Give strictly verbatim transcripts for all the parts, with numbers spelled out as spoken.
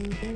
Thank you.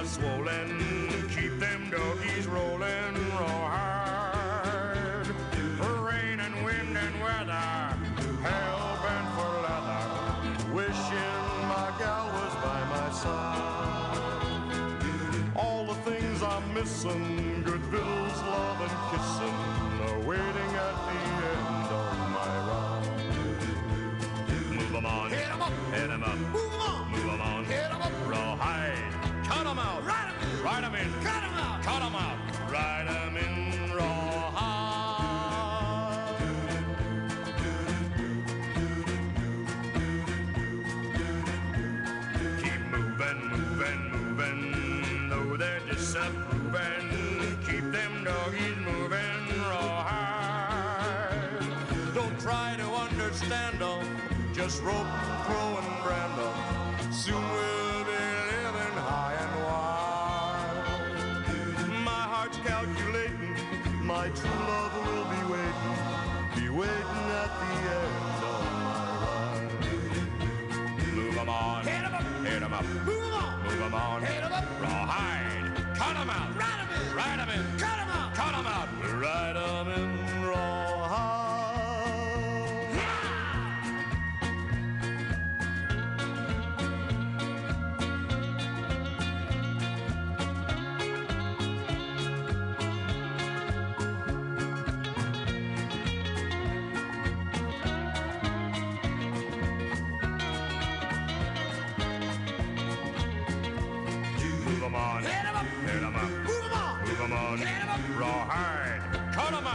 are swollen. Keep them doggies rolling, roll hard. For rain and wind and weather, hell bent for leather, wishing my gal was by my side. All the things I'm missing, good vittles, love and kissing, are waiting at the end of my ride. Move them on, hit them up, hit them up, move them on, move them on, hit them up, roll high. Cut 'em out, ride 'em in, cut 'em out, cut 'em out, ride 'em in, raw high. Keep moving, moving, moving, though they're disapproving. Keep them doggies moving, raw high. Don't try to understand 'em, just rope, throw, and brand 'em. Soon we'll be living high and wild. My heart's calculating, my true love will be waiting, be waiting at the end of my ride. Move 'em on, hit 'em up, hit 'em up, move 'em on, move 'em on, hit 'em up, rawhide, cut 'em out, ride 'em in, ride 'em in, cut 'em out, cut 'em out, ride 'em in, rawhide. Move 'em on, hit 'em up, move 'em on, hit 'em up, raw hide, cut 'em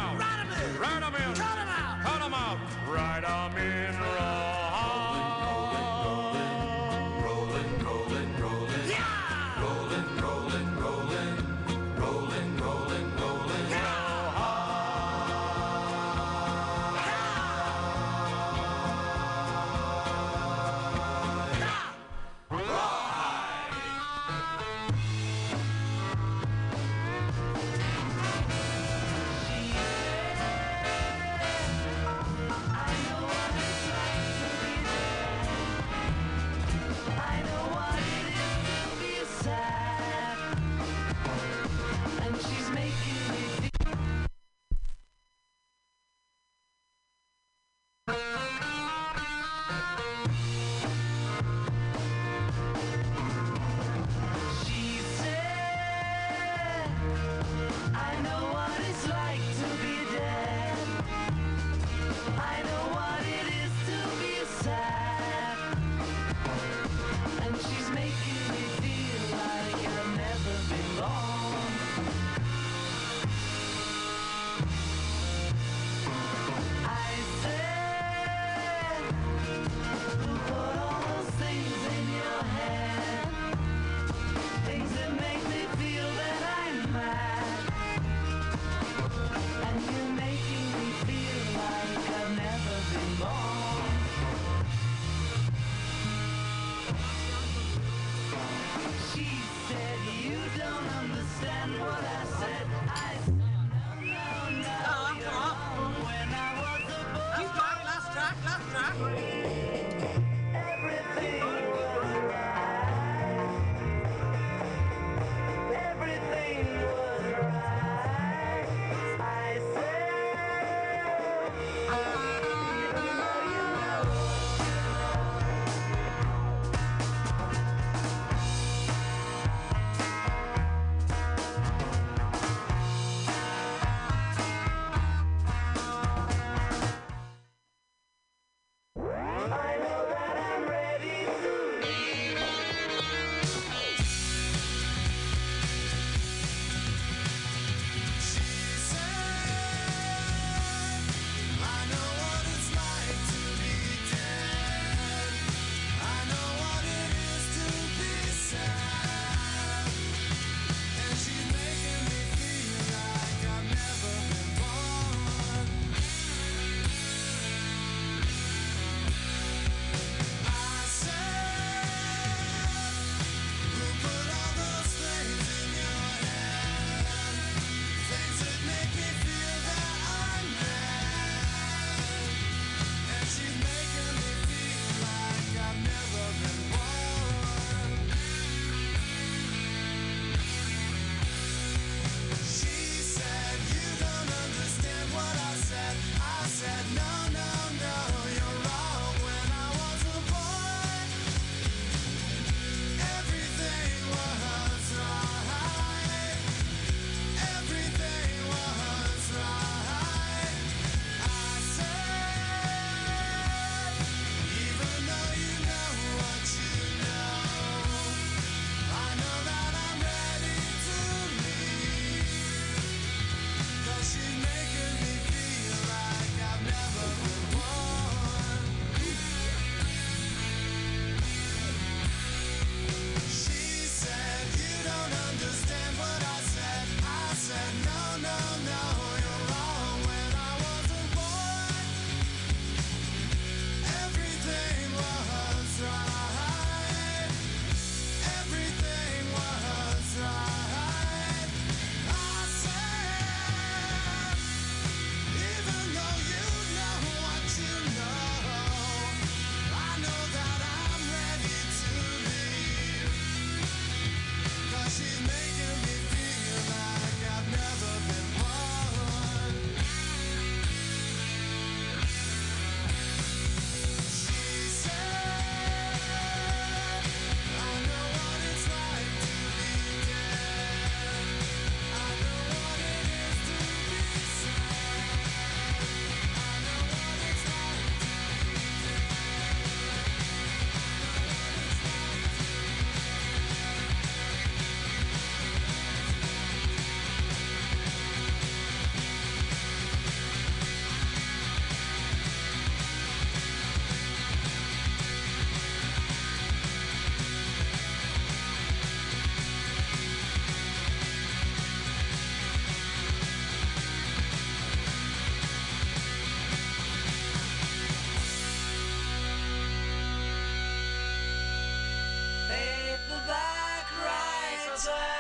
Right.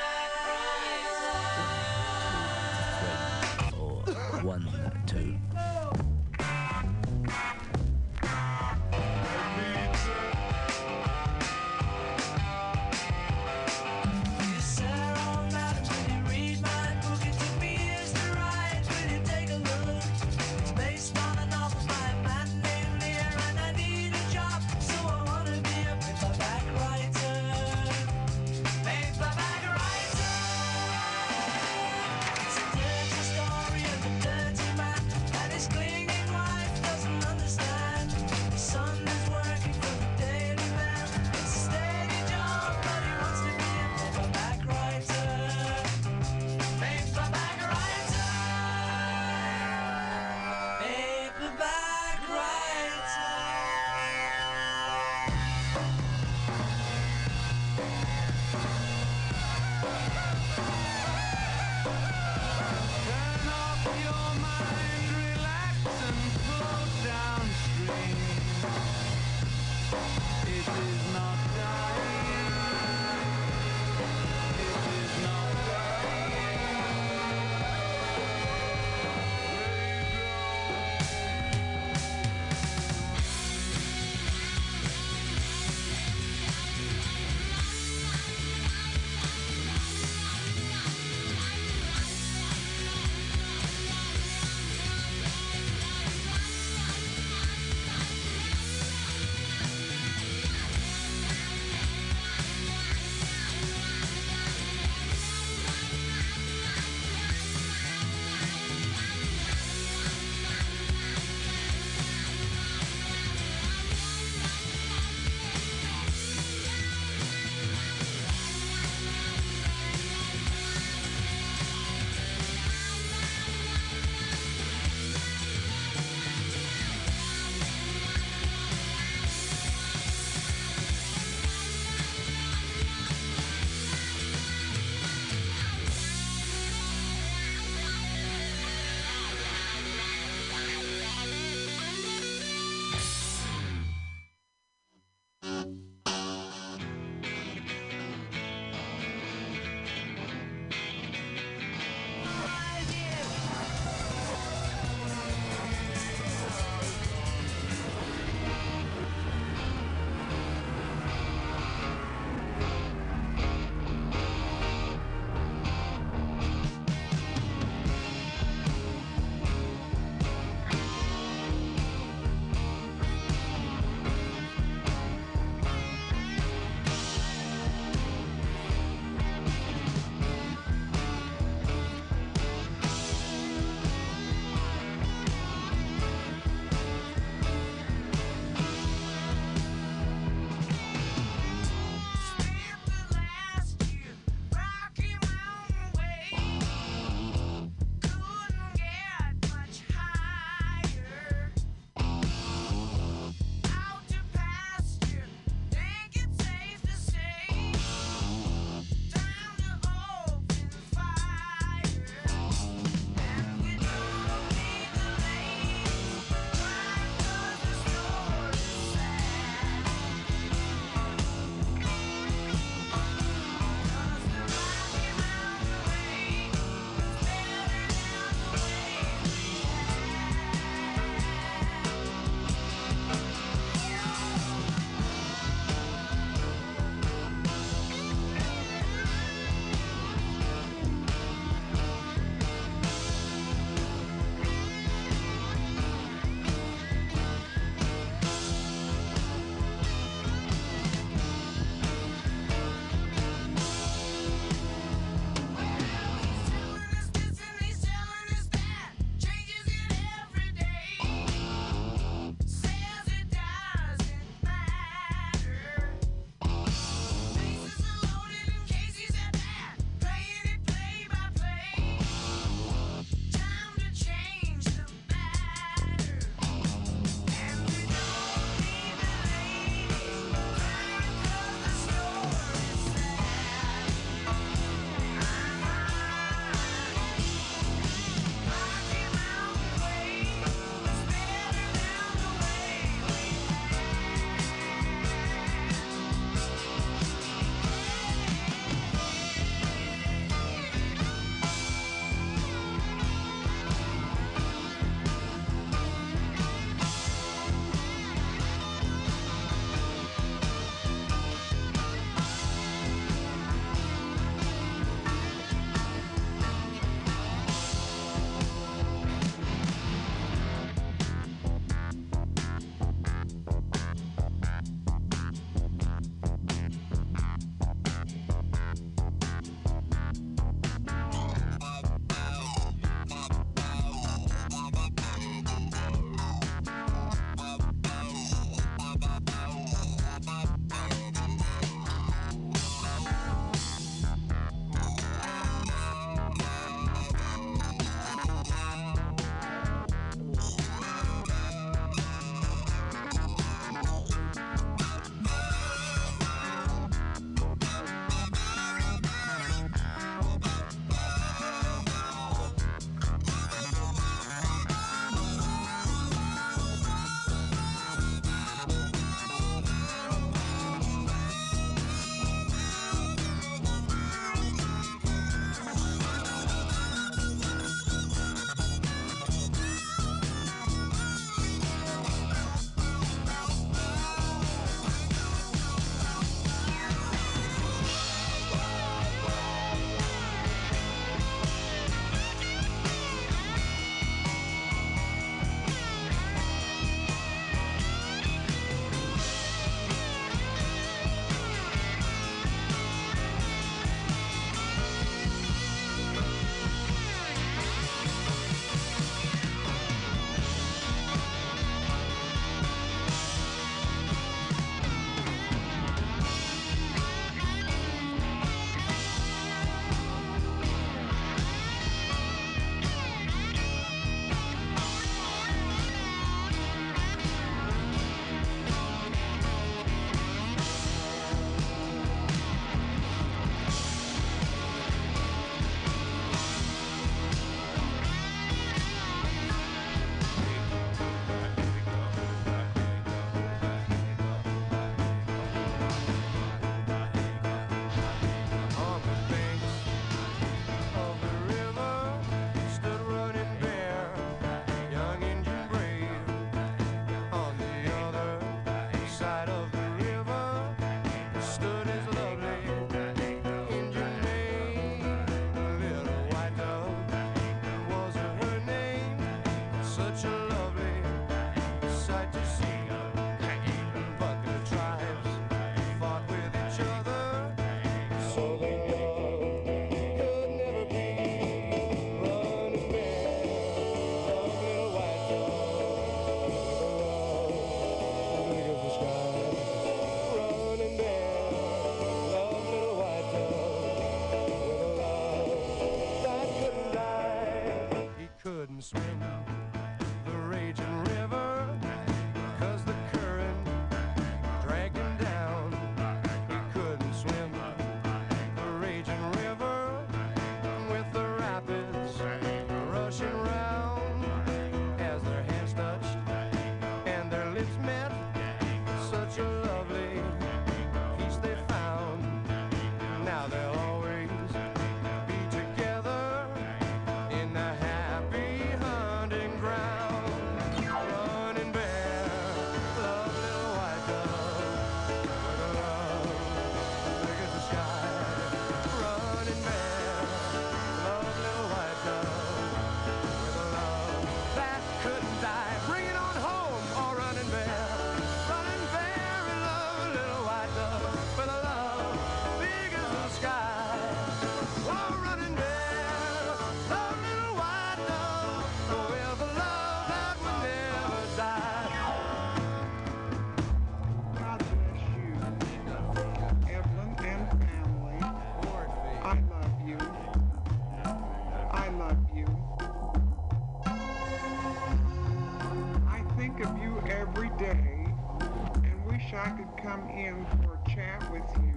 I could come in for a chat with you.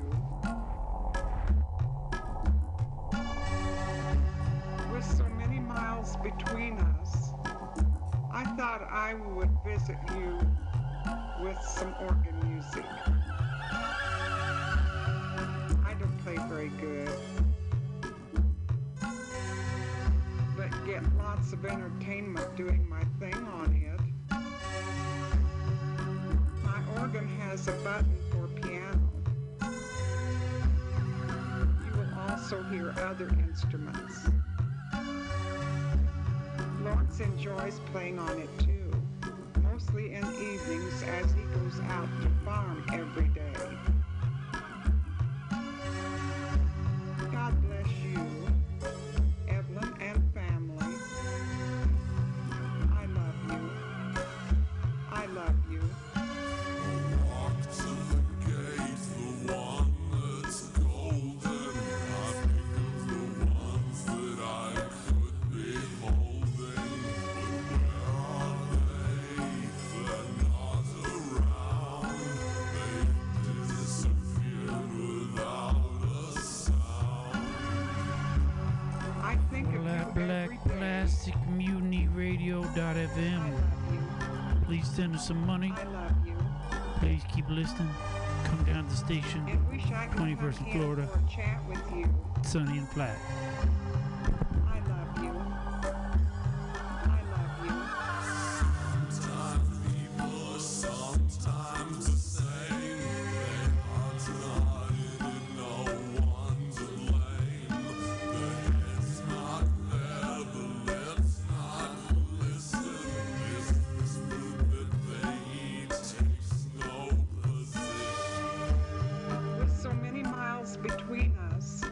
With so many miles between us, I thought I would visit you with some organ music. I don't play very good, but get lots of entertainment doing my thing on it. My organ has a button for piano. You will also hear other instruments. Lawrence enjoys playing on it too, mostly in evenings as he goes out to farm every day. God bless you, Evelyn and family. I love you. I love you. Mutiny Radio dot f m. Please send us some money. I love you. Please keep listening. Come down to the station. twenty-first in Florida. Sunny and flat. I love you. I love you. Sometimes people are sometimes the same. They are tonight in no one's lane. The head's not there, the lips not listen. Between us.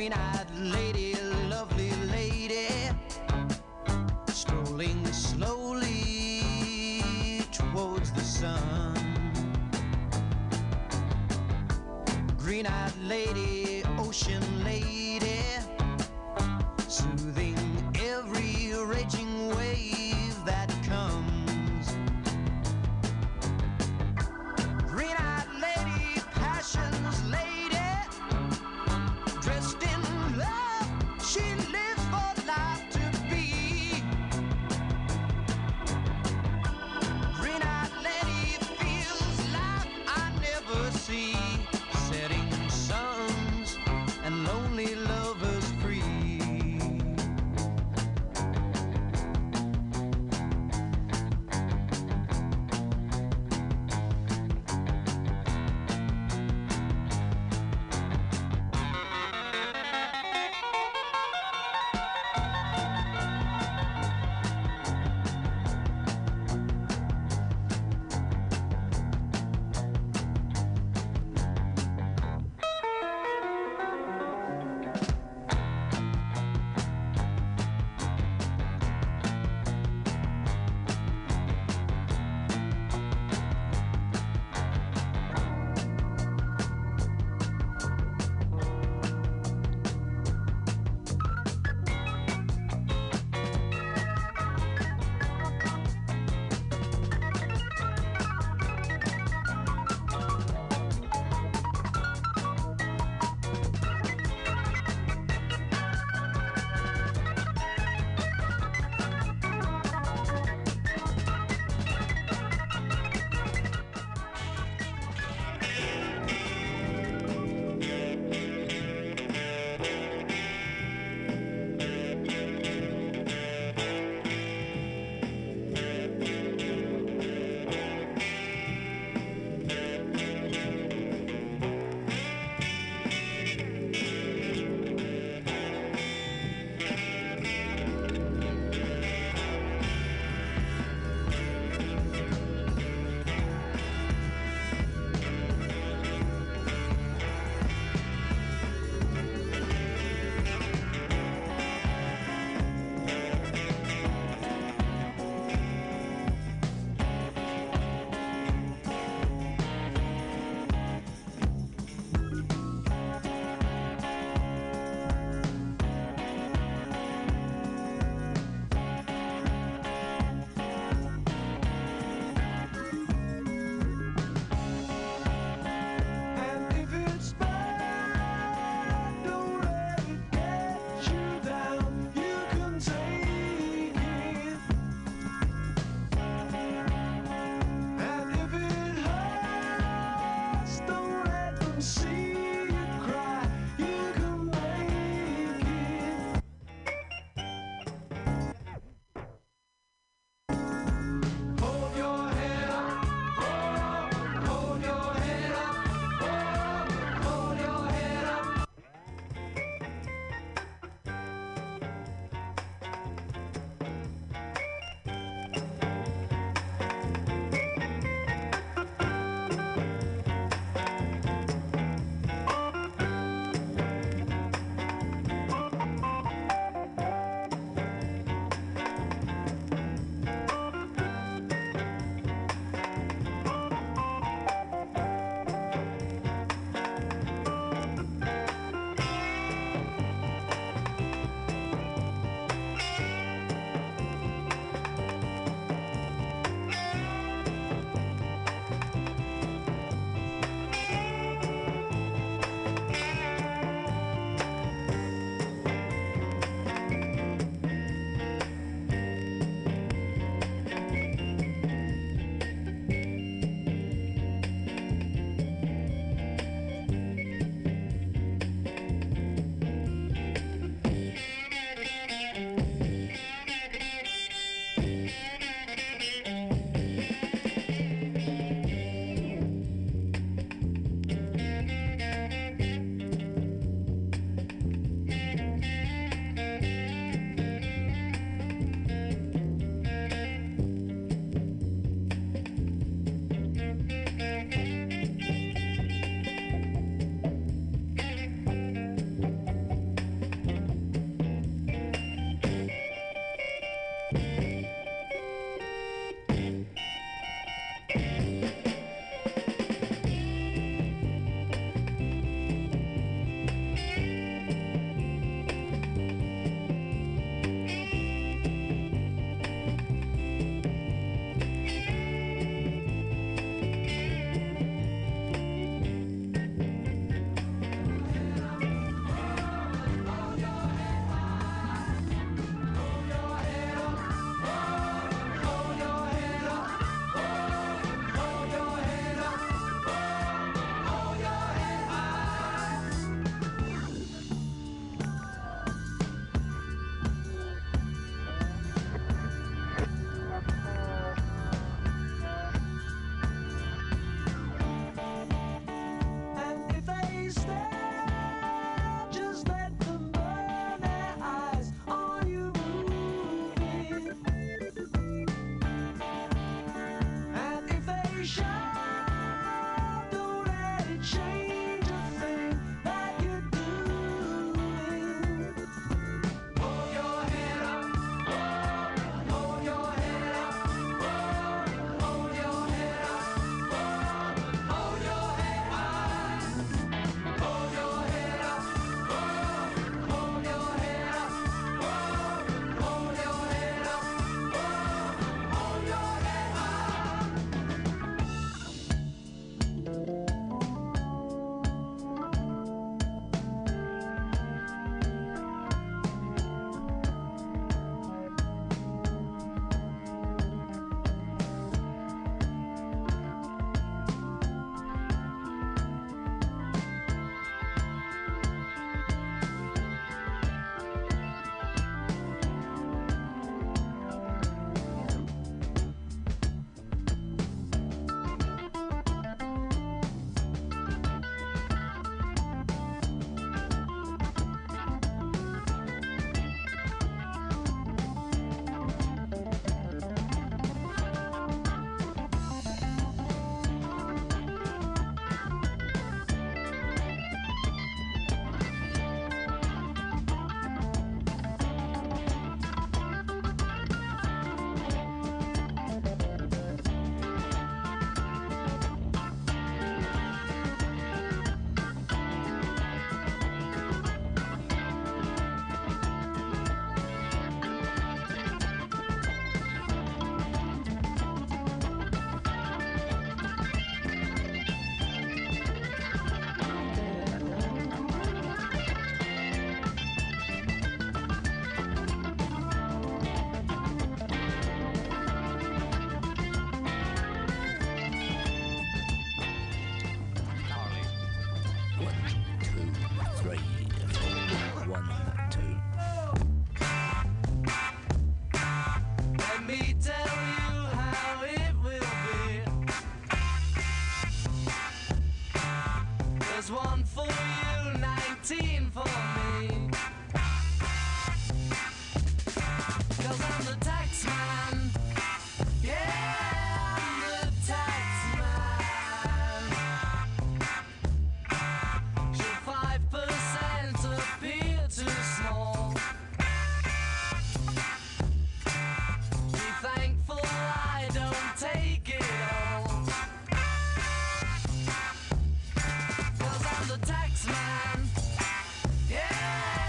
green-eyed lady, lovely lady, strolling slowly towards the sun. Green-eyed lady, ocean lady, soothing every raging wave that comes. Green-eyed lady, passion's lady, dressed in love, she lives for life to be. Green-eyed lady feels life I never see. Setting suns and lonely lights. Yeah!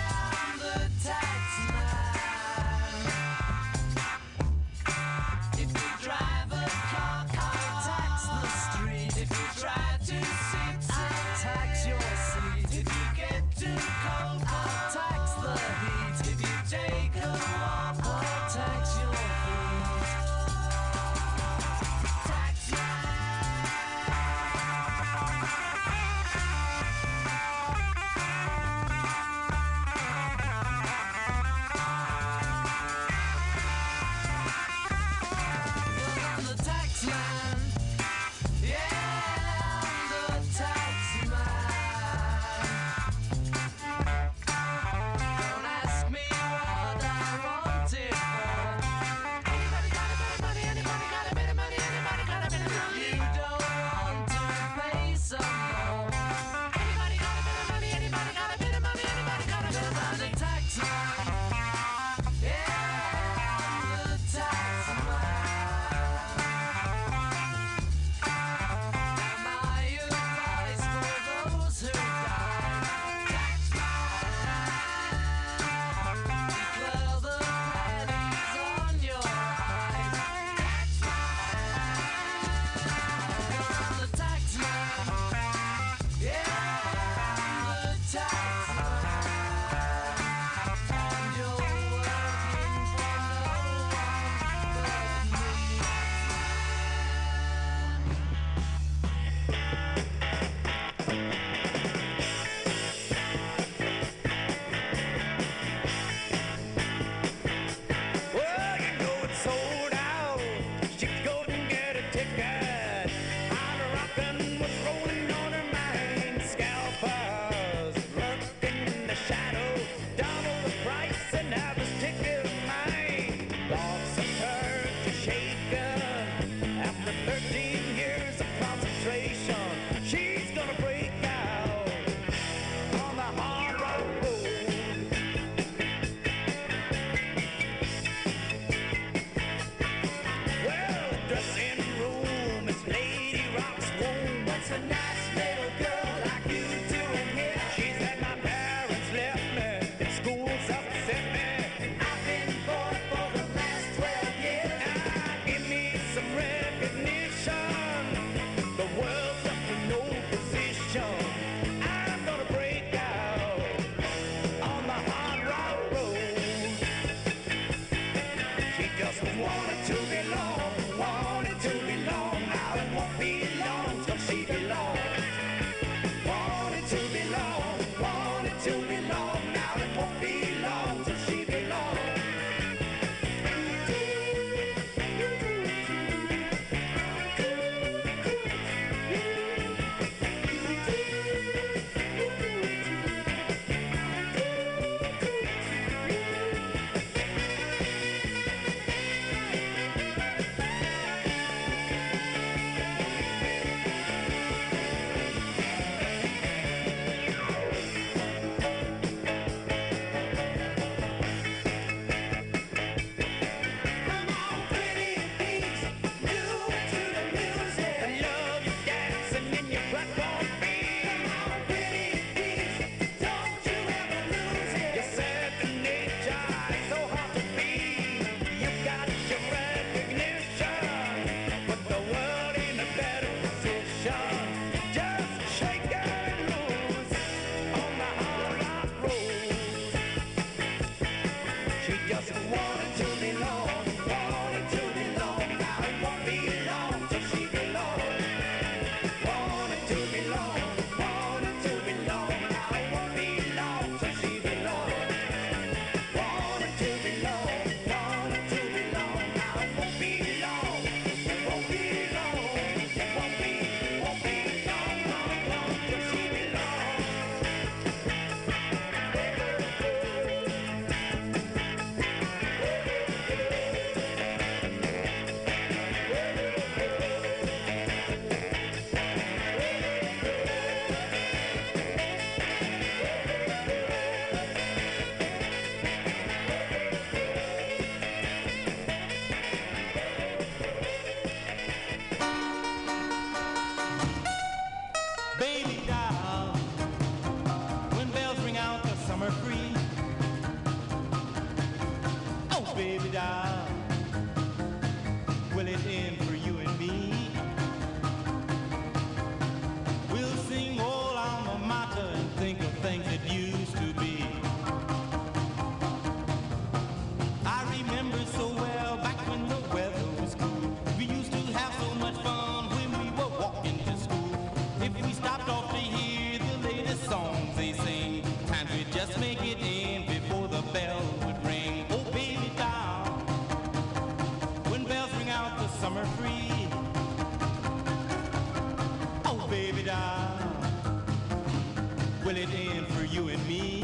will it end for you and me?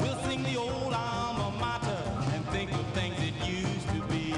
We'll sing the old alma mater and think of things that used to be.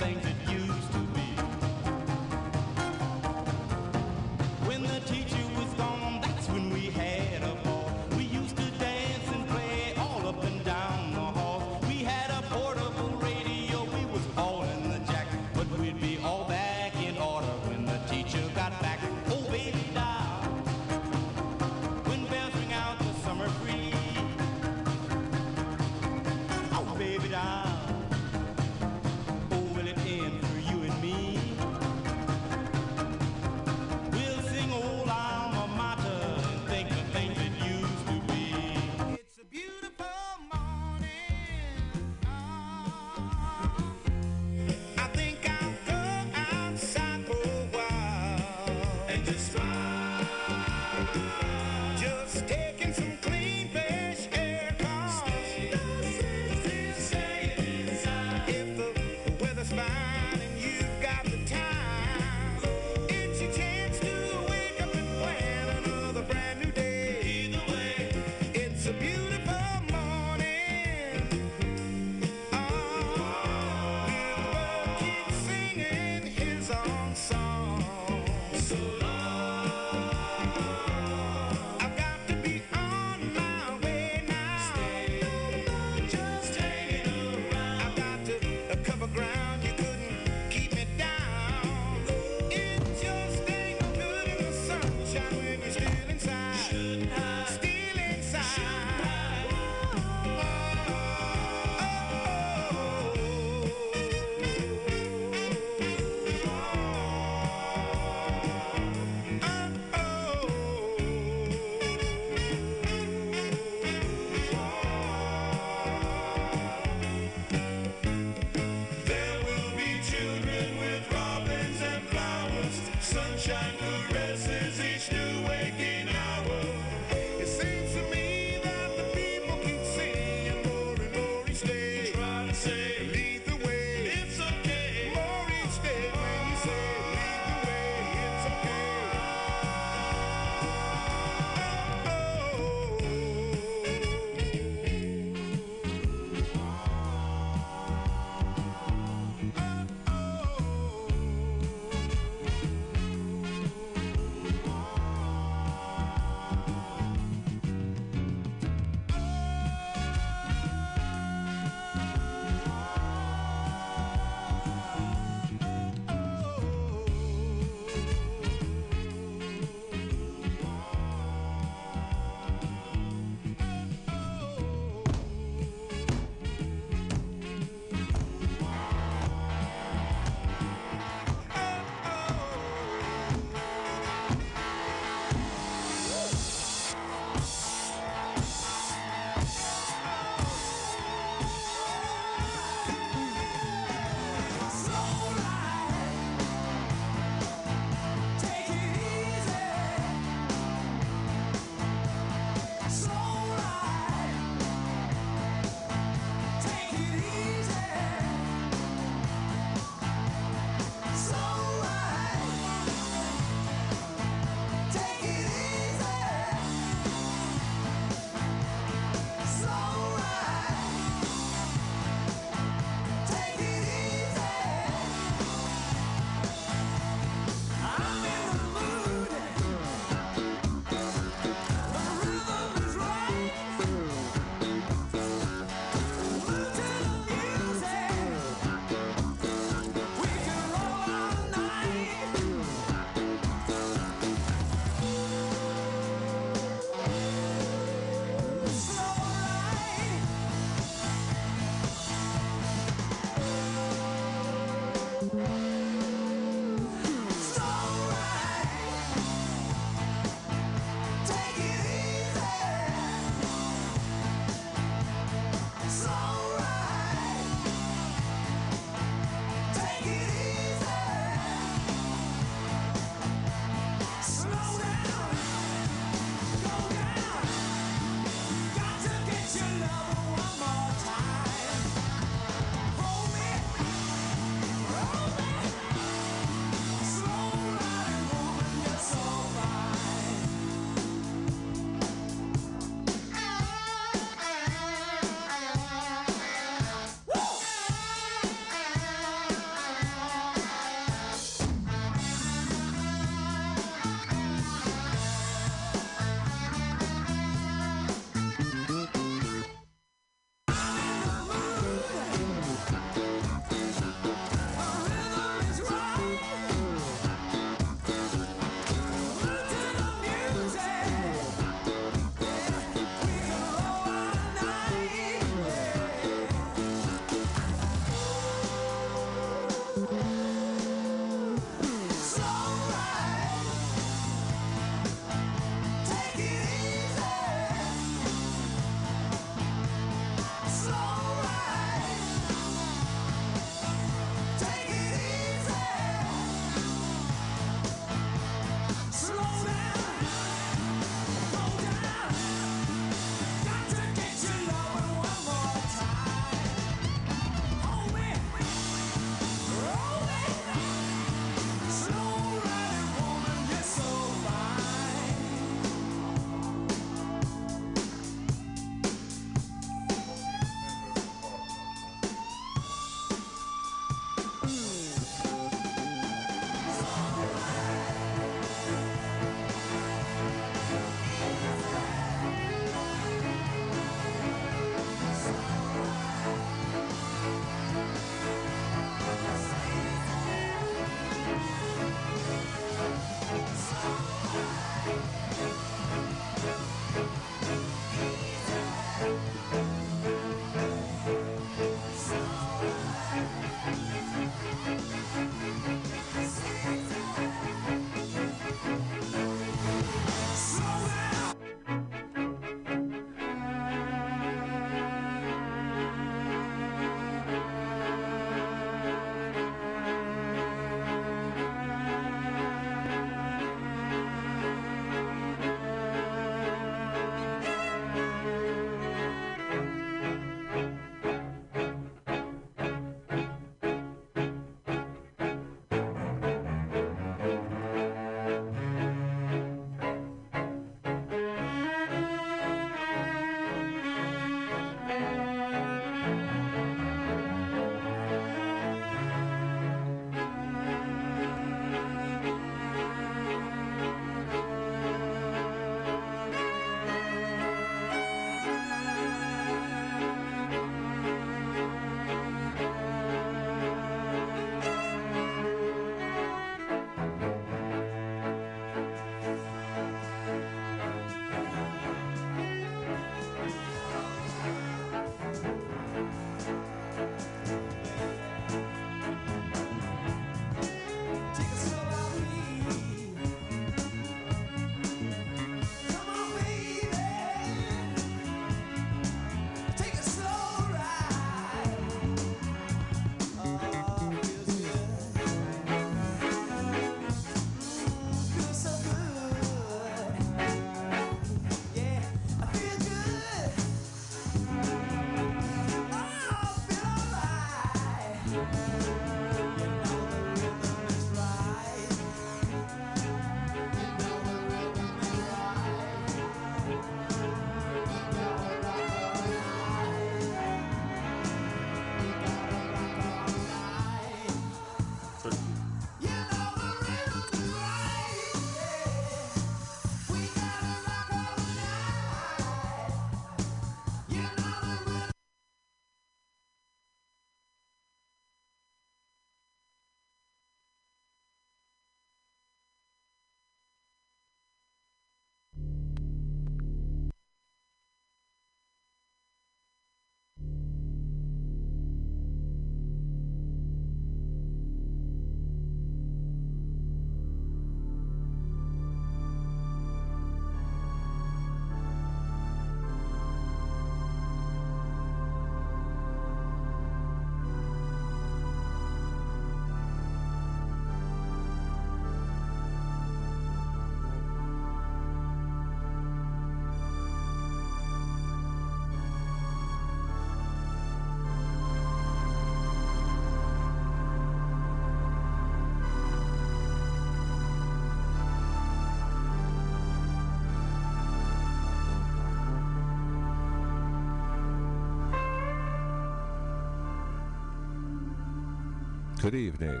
Good evening.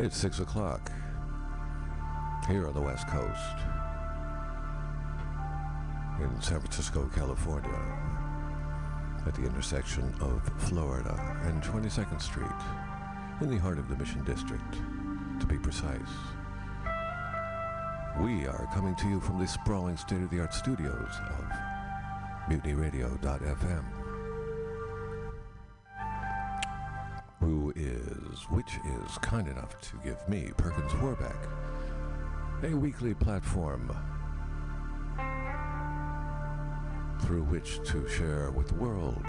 It's six o'clock here on the West Coast in San Francisco, California, at the intersection of Florida and twenty-second Street in the heart of the Mission District, to be precise. We are coming to you from the sprawling state-of-the-art studios of Mutiny Radio dot f m. Who is, which is kind enough to give me, Perkins Warbeck, a weekly platform through which to share with the world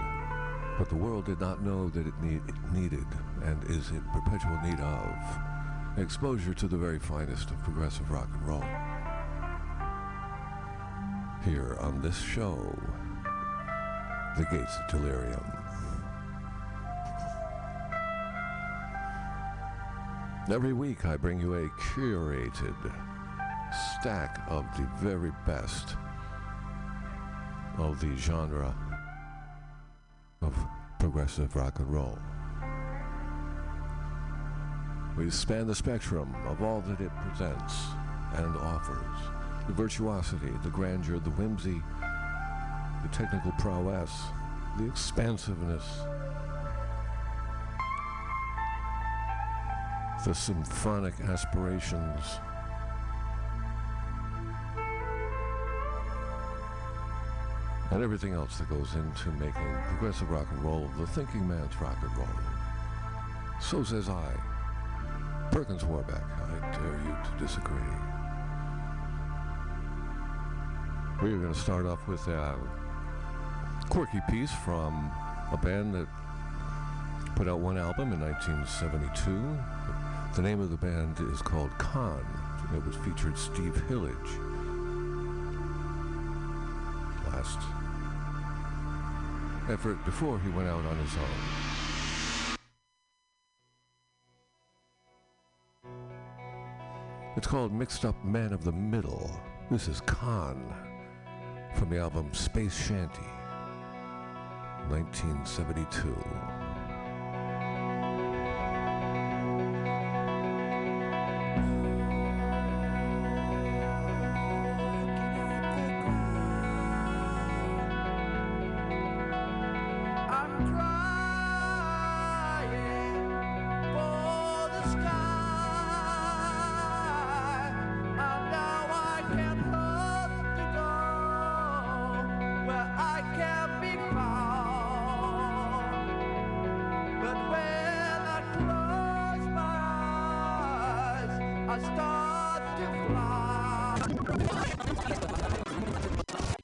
what the world did not know that it, need, it needed and is in perpetual need of: exposure to the very finest of progressive rock and roll. Here on this show, The Gates of Delirium. Every week I bring you a curated stack of the very best of the genre of progressive rock and roll. We span the spectrum of all that it presents and offers: the virtuosity, the grandeur, the whimsy, the technical prowess, the expansiveness, the symphonic aspirations, and everything else that goes into making progressive rock and roll the thinking man's rock and roll. So says I, Perkins Warbeck. I dare you to disagree. We're going to start off with a quirky piece from a band that put out one album in nineteen seventy-two. The name of the band is called Khan. It was featured Steve Hillage last effort before he went out on his own. It's called Mixed Up Man of the Middle. This is Khan from the album Space Shanty, nineteen seventy-two. I'm